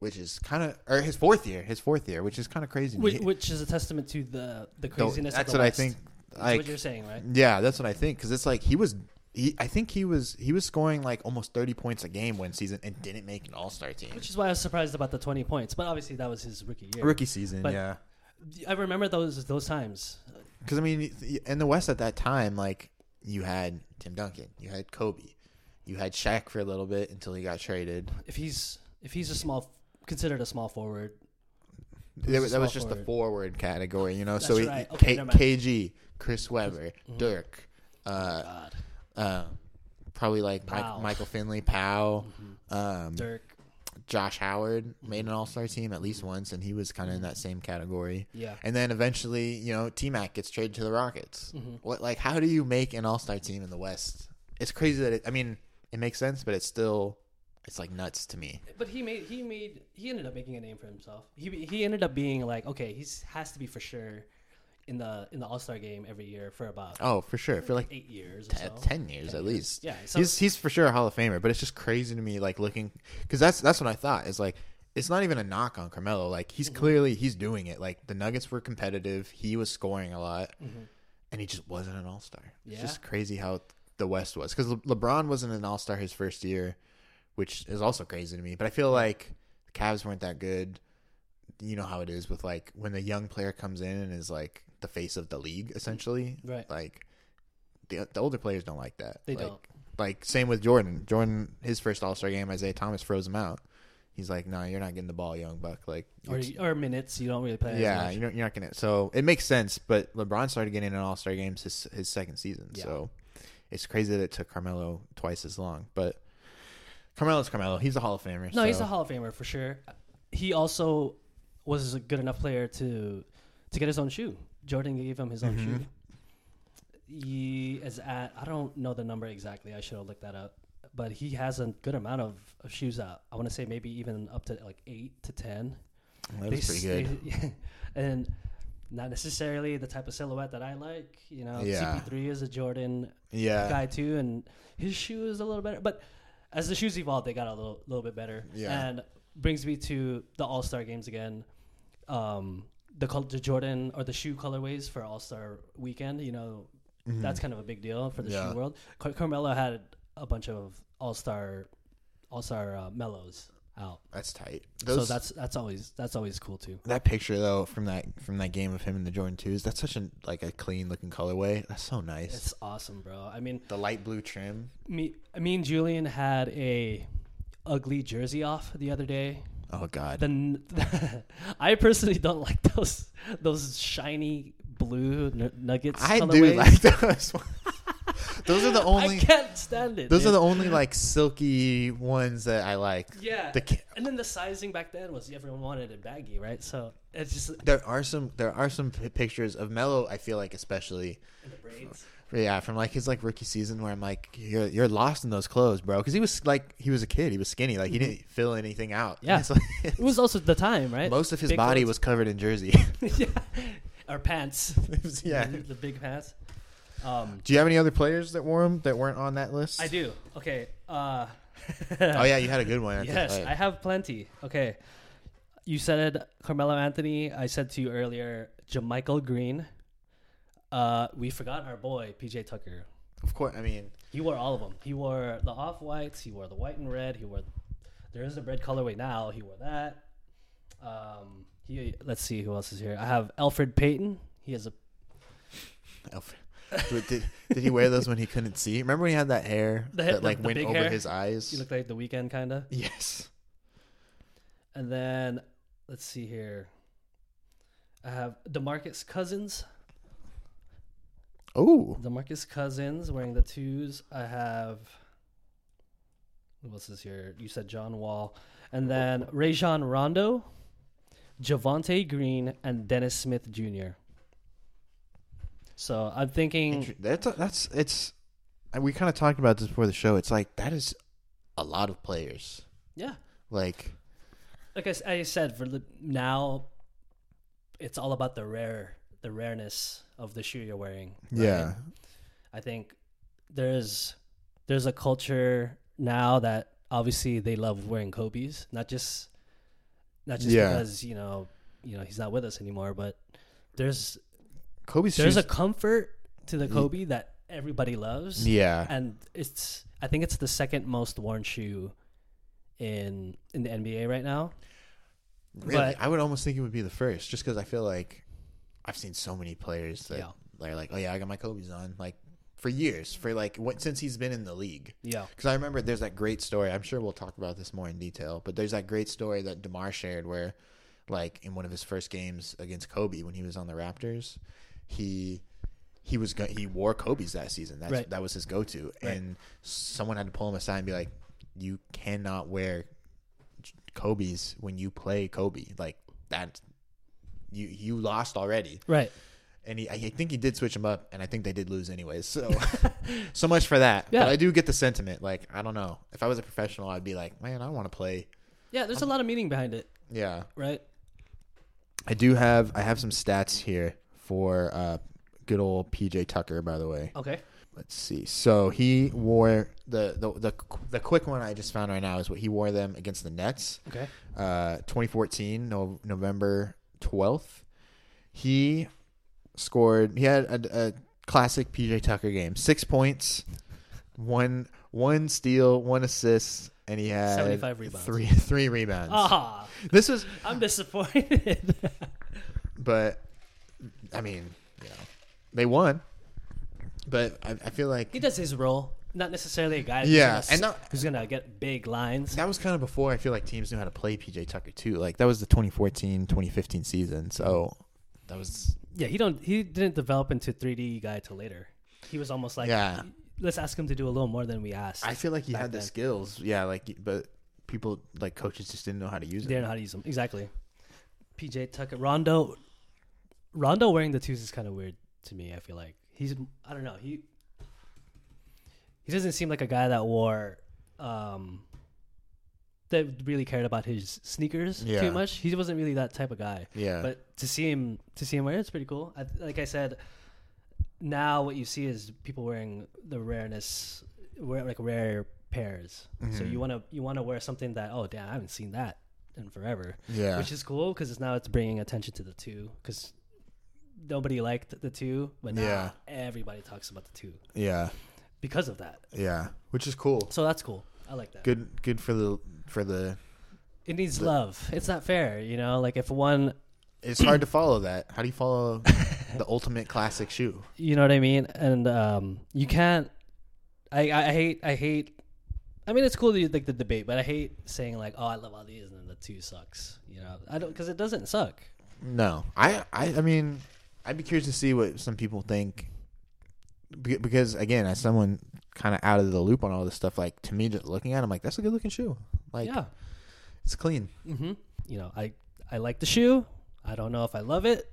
Which is kind of, or his fourth year, his fourth year, which is kind of crazy. Which, which is a testament to the the craziness. The, that's of the what West. I think. That's like, what you're saying, right? Yeah, that's what I think. Because it's like he was, he, I think he was, he was scoring like almost thirty points a game one season and didn't make an all-star team. Which is why I was surprised about the twenty points. But obviously that was his rookie year, rookie season. But yeah, I remember those those times. Because I mean, in the West at that time, like you had Tim Duncan, you had Kobe, you had Shaq for a little bit until he got traded. If he's if he's a small. Considered a small forward. That was, that was just forward. The forward category, you know. That's so he, right. okay, K, KG, Chris Webber, mm-hmm. Dirk, uh, God. Uh, probably like Mike, Michael Finley, Powell, mm-hmm. um, Dirk, Josh Howard mm-hmm. made an All-Star team at least once, and he was kind of in that same category. Yeah. And then eventually, you know, T-Mac gets traded to the Rockets. Mm-hmm. What, like, how do you make an All-Star team in the West? It's crazy that it, I mean, it makes sense, but it's still. It's like nuts to me. But he made he made he ended up making a name for himself. He he ended up being like, okay, he's has to be for sure in the in the All-Star game every year for about oh for sure for like eight years, or t- so. ten years ten at years. Least. Yeah, so he's he's for sure a Hall of Famer. But it's just crazy to me, like looking because that's that's what I thought is like it's not even a knock on Carmelo. Like he's mm-hmm. clearly he's doing it. Like the Nuggets were competitive. He was scoring a lot, mm-hmm. and he just wasn't an All-Star. Yeah. It's just crazy how the West was because Le- LeBron wasn't an All-Star his first year. Which is also crazy to me. But I feel like the Cavs weren't that good. You know how it is with, like, when the young player comes in and is, like, the face of the league, essentially. Right. Like, the, the older players don't like that. They like, don't. Like, same with Jordan. Jordan, his first All-Star game, Isaiah Thomas froze him out. He's like, no, nah, you're not getting the ball, young buck. Like, Or, or minutes. You don't really play. Yeah, you don't, you're not going to. So, it makes sense. But LeBron started getting in All-Star games his, his second season. Yeah. So, it's crazy that it took Carmelo twice as long. But. Carmelo's Carmelo. He's a Hall of Famer. No, so. He's a Hall of Famer for sure. He also was a good enough player to to get his own shoe. Jordan gave him his own mm-hmm. shoe. He is at, I don't know the number exactly. I should have looked that up. But he has a good amount of, of shoes out. I want to say maybe even up to like eight to ten. Well, that's pretty good. They, and not necessarily the type of silhouette that I like. You know, yeah. C P three is a Jordan yeah. guy too. And his shoe is a little better. But... As the shoes evolved, they got a little, little bit better. Yeah. And brings me to the All-Star games again. Um, the, col- the Jordan or the shoe colorways for All-Star weekend, you know, mm-hmm. that's kind of a big deal for the yeah. shoe world. Car- Carmelo had a bunch of All-Star All-Star uh, mellows out. That's tight. Those, so that's that's always that's always cool too. That picture though from that from that game of him in the Jordan twos, that's such a like a clean looking colorway. That's so nice. It's awesome, bro. I mean the light blue trim. Me I mean Julian had a ugly jersey off the other day. Oh god. Then I personally don't like those those shiny blue n- nuggets I colorways. Do like those ones. Those are the only. I can't stand it. Those dude. Are the only like silky ones that I like. Yeah, the, and then the sizing back then was everyone wanted it baggy, right? So it's just there are some there are some pictures of Melo. I feel like especially. And the braids. Yeah, from like his like rookie season where I'm like you're you're lost in those clothes, bro, because he was like he was a kid, he was skinny, like he didn't fill anything out. Yeah, it's like, it's, it was also the time, right? Most of his big body clothes. Was covered in jersey. yeah, or pants. yeah, the, the big pants. Um, do you have any other players that wore them that weren't on that list? I do. Okay. Uh, oh, yeah. You had a good one. I yes. Think. I have plenty. Okay. You said it, Carmelo Anthony. I said to you earlier, Jermichael Green. Uh, we forgot our boy, P J Tucker. Of course. I mean. He wore all of them. He wore the off-whites. He wore the white and red. He wore There is a red colorway now. He wore that. Um, he let's see who else is here. I have Alfred Payton. He has a Alfred. Did, did, did he wear those when he couldn't see? Remember when he had that hair the, that like the, the went over hair. His eyes? He looked like The Weeknd, kind of. Yes. And then let's see here. I have DeMarcus Cousins. Oh, DeMarcus Cousins wearing the twos. I have. Who else is here? You said John Wall, and then Rajon Rondo, Javonte Green, and Dennis Smith Junior So I'm thinking that's that's it's. We kind of talked about this before the show. It's like that is a lot of players. Yeah. Like, like I, I said, for the, now, it's all about the rare, the rareness of the shoe you're wearing. Right? Yeah. I think there's there's a culture now that obviously they love wearing Kobe's, not just not just yeah. because you know you know he's not with us anymore, but there's. Kobe's There's shoes. A comfort to the Kobe that everybody loves. Yeah. And it's I think it's the second most worn shoe in in the N B A right now. Really? But I would almost think it would be the first just because I feel like I've seen so many players that yeah. are like, oh, yeah, I got my Kobe's on like for years, for like what, since he's been in the league. Yeah. Because I remember there's that great story. I'm sure we'll talk about this more in detail, but there's that great story that DeMar shared where like in one of his first games against Kobe when he was on the Raptors, He, he was go- he wore Kobe's that season. That's, right. That was his go-to, right. And someone had to pull him aside and be like, "You cannot wear Kobe's when you play Kobe. Like that, you you lost already." Right. And he, I think he did switch him up, and I think they did lose anyways. So, so much for that. Yeah. But I do get the sentiment. Like I don't know if I was a professional, I'd be like, "Man, I want to play." Yeah, there's I'm- a lot of meaning behind it. Yeah. Right. I do have I have some stats here. For uh, good old P J Tucker, by the way. Okay. Let's see. So he wore the, the the the quick one I just found right now is what he wore them against the Nets. Okay. Uh, twenty fourteen, no, November twelfth. He scored. He had a, a classic P J Tucker game. Six points, one one steal, one assist. And he had seventy-five rebounds. Three three rebounds. Ah. This was. I'm disappointed. But. I mean, you know, they won, but I, I feel like he does his role. Not necessarily a guy who's yeah, gonna, and not, who's gonna get big lines. That was kind of before I feel like teams knew how to play P J Tucker too. Like that was the twenty fourteen twenty fifteen season. So that was yeah. He don't he didn't develop into three D guy till later. He was almost like yeah. Let's ask him to do a little more than we asked. I feel like he had the then. skills. Yeah, like but people like coaches just didn't know how to use them. They didn't know how to use them exactly. P J Tucker, Rondo. Rondo wearing the twos is kind of weird to me. I feel like he's I don't know he he doesn't seem like a guy that wore um, that really cared about his sneakers yeah. too much. He wasn't really that type of guy. Yeah. But to see him to see him wear it's pretty cool. I, like I said, now what you see is people wearing the rareness, wear like rare pairs. Mm-hmm. So you want to you want to wear something that oh damn I haven't seen that in forever. Yeah. Which is cool because it's now it's bringing attention to the two because. Nobody liked the two, but now yeah. everybody talks about the two. Yeah, because of that. Yeah, which is cool. So that's cool. I like that. Good, good for the for the. It needs the, love. It's not fair, you know. Like if one, it's hard to follow that. How do you follow the ultimate classic shoe? You know what I mean? And um, you can't. I, I hate I hate. I mean, it's cool to like the debate, but I hate saying like, "Oh, I love all these," and then the two sucks. You know, I don't because it doesn't suck. No, I I, I mean. I'd be curious to see what some people think because, again, as someone kind of out of the loop on all this stuff, like, to me, just looking at it, I'm like, that's a good-looking shoe. Like, yeah. It's clean. Mm-hmm. You know, I, I like the shoe. I don't know if I love it.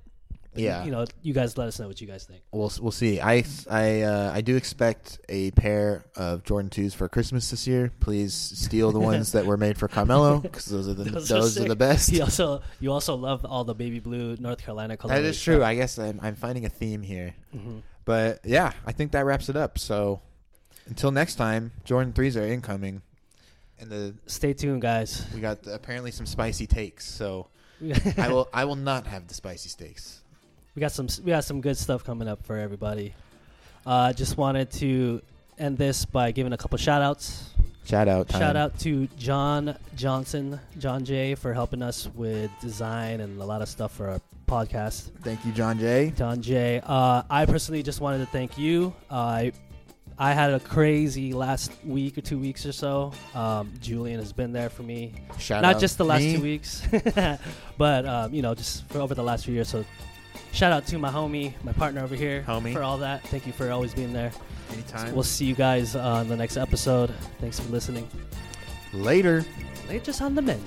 Yeah. You know, you guys let us know what you guys think. We'll we'll see. I, I, uh, I do expect a pair of Jordan twos for Christmas this year. Please steal the ones that were made for Carmelo because those are the those, those are, are the best. He also, you also love all the baby blue North Carolina colors. That is true. Stuff. I guess I'm, I'm finding a theme here. Mm-hmm. But, yeah, I think that wraps it up. So, until next time, Jordan threes are incoming. And the Stay tuned, guys. We got the, apparently some spicy takes. So, I will I will not have the spicy steaks. We got some we got some good stuff coming up for everybody. Uh, just wanted to end this by giving a couple shout outs. Shout out. Time. Shout out to John Johnson, John Jay, for helping us with design and a lot of stuff for our podcast. Thank you, John Jay. John Jay. Uh, I personally just wanted to thank you. Uh, I I had a crazy last week or two weeks or so. Um, Julian has been there for me. Shout Not out just the last me. two weeks, but, um, you know, just for over the last few years. So shout out to my homie, my partner over here. Homie. For all that. Thank you for always being there. Anytime. So we'll see you guys on the next episode. Thanks for listening. Later. Later, just on the menu.